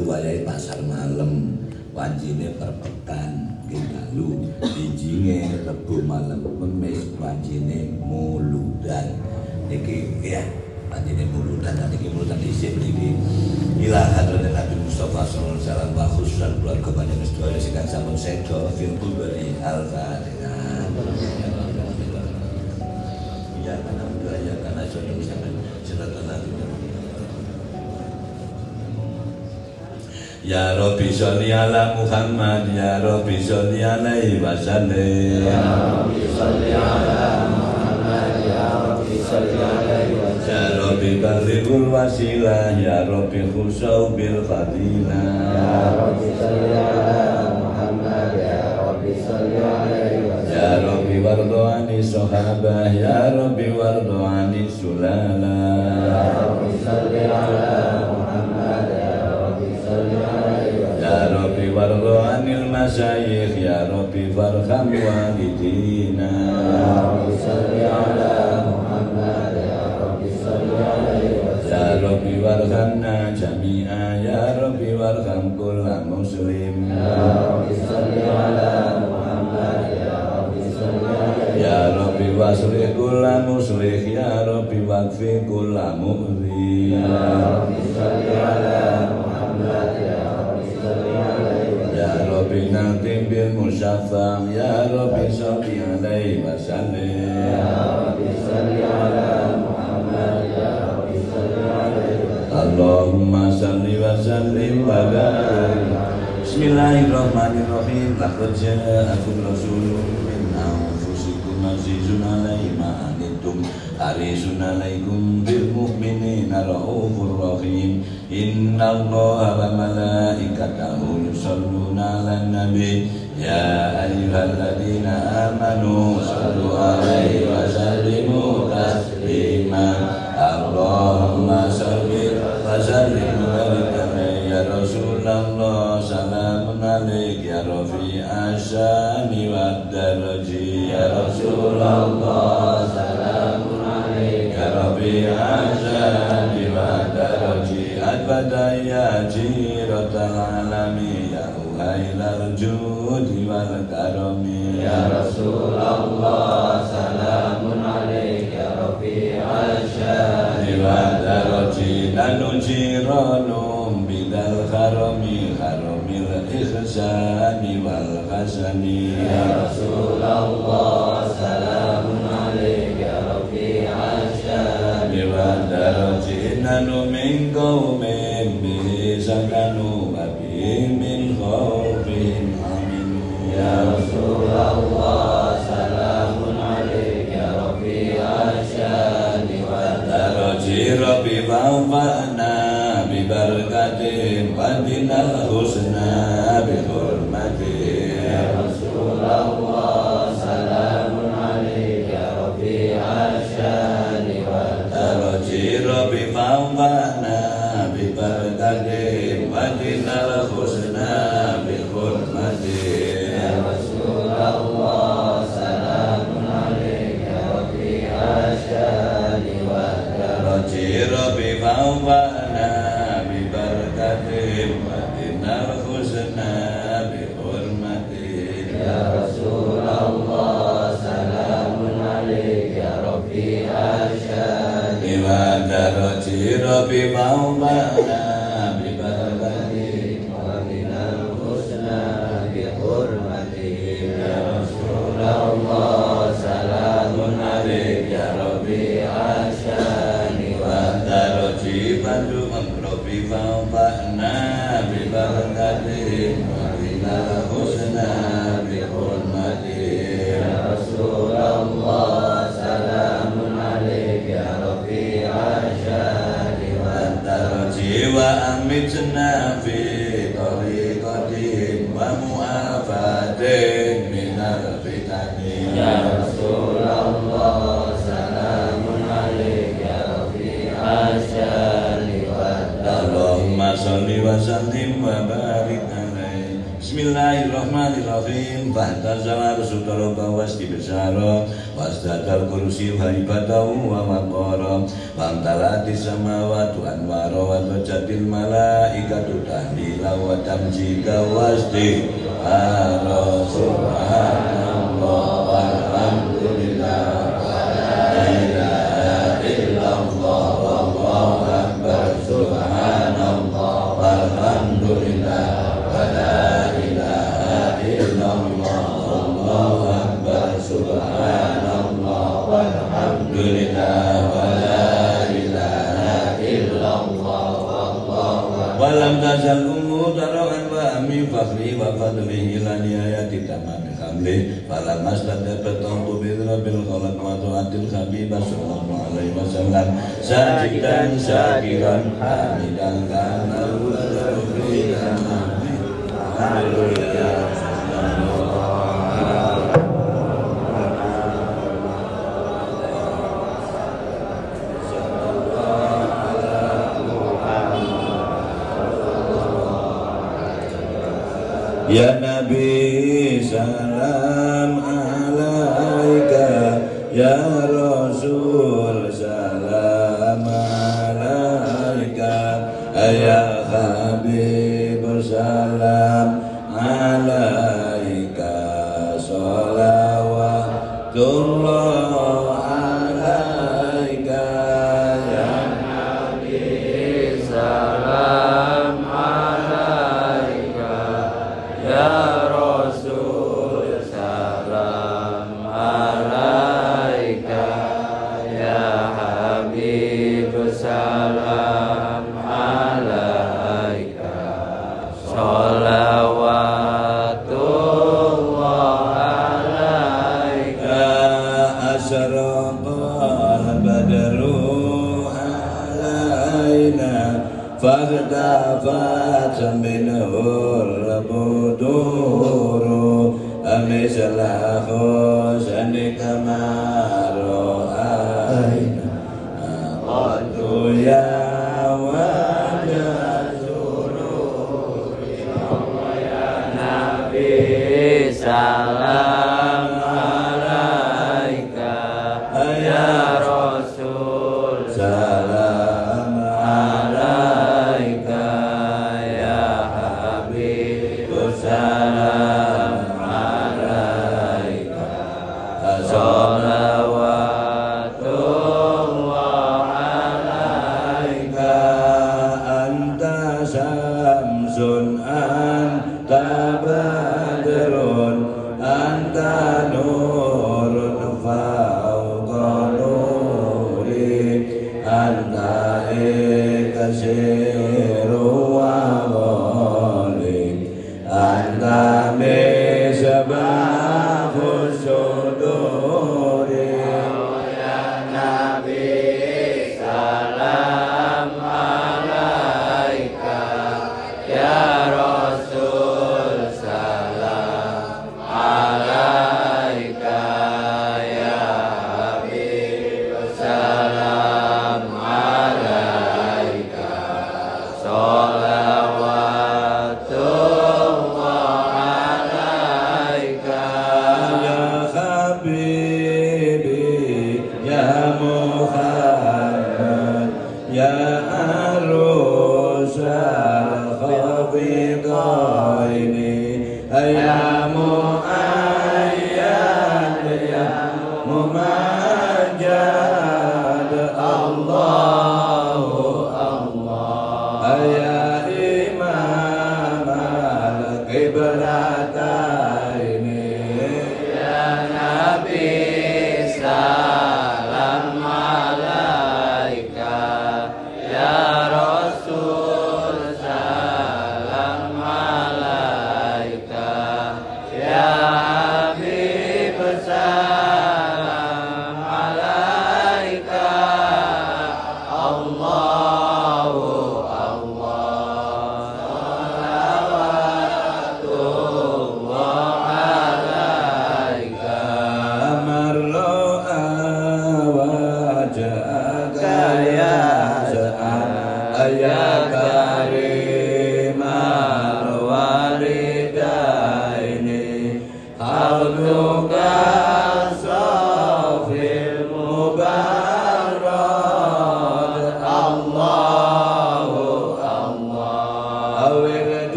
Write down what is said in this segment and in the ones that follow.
itu wayai pasar malam, wanjine perpetan kitalu, dijinge Rebu malam Kemis wanjine muludan. Niki ya wanjine muludan, niki muludan isih niki. Ilahan Raden Nabi Mustafa sallallahu alaihi wasallam wa khususan keluarga Panjenengan Gusti sing sampun sedo fil kubri al-Fatihah. Ya ana budaya kana sono sampeyan cerita nang Ya Rabbi sholli ala Muhammad, Ya Rabbi sholli alaihi wasallim. Ya Rabbi sholli ala Muhammad, Ya Rabbi sholli alaihi wasallim. Ya Rabbi balighul wasilah, Ya Rabbi khusau bil fadilah. Ya Rabbi sholli ala Muhammad, Ya Rabbi sholli alaihi wasallim. Ya Rabbi wardo'ani sahabah, Ya Rabbi wardo'ani sulalah. Ya Rabbi sholli ala Ya Rabbi wardo anil masyayikh, Ya Rabbi farham walidina. Ya Rabbi salli ala Muhammad, Ya Rabbi salli alaihi wasallam. Ya Rabbi warhamna jami'a, Ya Rabbi warham kulla muslim. Ya Rabbi salli ala Muhammad, Ya Rabbi salli alaihi wasallam. Ya Rabbi waslih kulla muslih, Ya Rabbi wakfi kulla mu'ri. Ya Rabbi salli ala Muhammad, Ya Rabbi natim bil musyaffam, Ya Rabbi sholli alaihi wasallim. Ya Rabbi sholli ala Muhammad, Ya Rabbi sholli alaihi wasallim. Allahumma sholli wa sallim wa barik. Bismillahirrahmanirrahim. Laqad ja'akum rasulun min anfusikum azizun 'alaihi ma anittum harisun 'alaikum bil mu'minina raufur rahim. Innallaha wa malaikatahu yusholluna 'alan nabi ya ayyuhalladzina amanu shallu 'alaihi wa sallimu taslima. Allahumma shalli wa sallim 'alaika ya Rasulullah, salamun 'alaik ya rafi asyami wa daraji. Ya Rasulullah, salamun 'alaik ya rafi asyami wa daraji. Badaya jiratal alami ya uhailal judi wal karami. Ya Rasulullah, salamun alaik ya Rabbi asyari wa daraji. Nanu jiranum bidal harami, haramil ihsani wal hasani. Ya Rasulullah, salamun alaik ya Rabbi asyari wa daraji. Nanu min qawmi sakanu babi min khawfin aminu. Ya Rasulullah, salamun alaik ya Rabbi asyani wa daraji. Rabbi wafa'na bibarkatin wa dinal husna bi hurmatin. Ya Rasulullah, salamun alaik ya Rabbi asyani wa daraji. Rabbi wafa'na bibarkatin dinal husna bi hurmati. Ya Rasulullah, salamun alaik ya Rabbi asyani wa daraji. Rabbi fa'ana bi barakatin wa dinal husna bi hurmati. Ya Rasulullah, salamun alaik ya Rabbi asyani wa daraji. Rabbi fa'ana Bismillahirrahmanirrahim. Fahta zawar sutara bawas di besara wasdaqal kursi halibatahu wa maqara wantalati samawatu anwara wa tajatil malaikatu tahlila wa tamjida wasdihara subhanallah walhamdulillah wa la ilaha illallah wallahu akbar subhanallah walhamdulillah wa la ilaha illallah wallahu akbar subhanallah walhamdulillah wa la ilaha illallah wallahu walam tazal ummu tarawan wa ammi fakhri wa fadli ila niyayati tamam khamli fala masdada batantu bil khalaq wa tu'atil khabibah sallallahu alaihi wasallam sajidan sakiran hamidan kana rabbil alamin alhamdulillah. Ya Nabi salam alaika, ya Rasul salam alaika, ya Habib salam alaika, sholawatullah alaika, ya Nabi salam.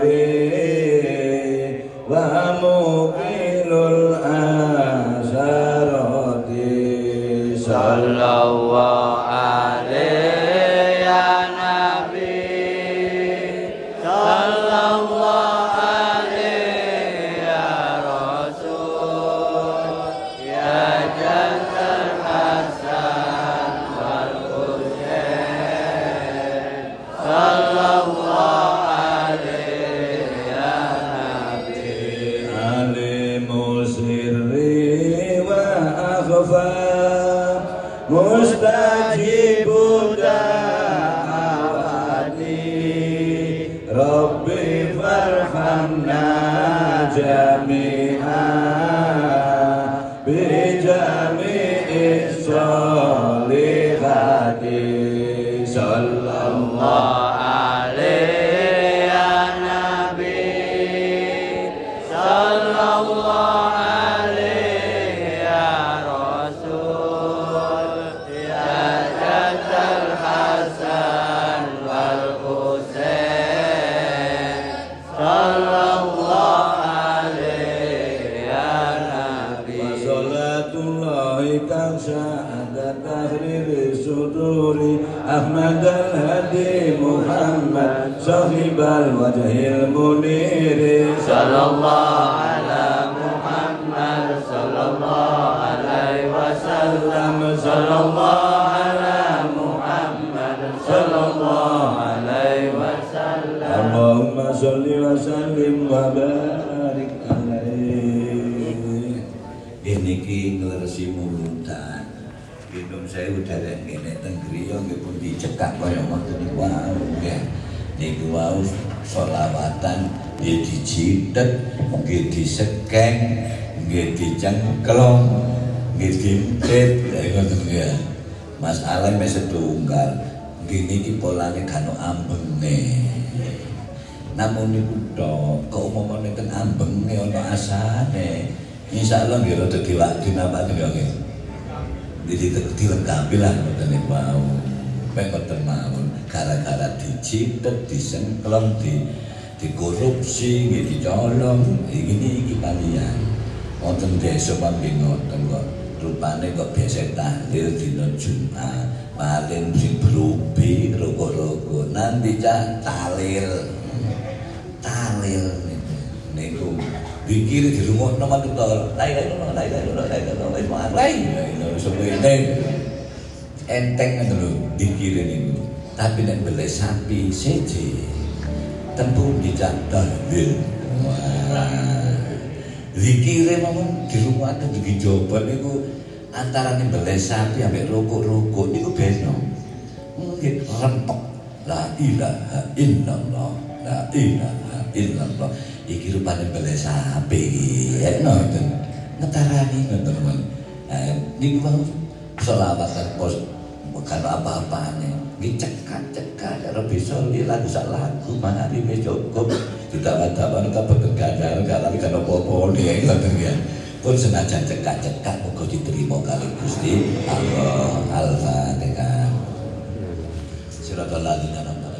Silakan lagi dalam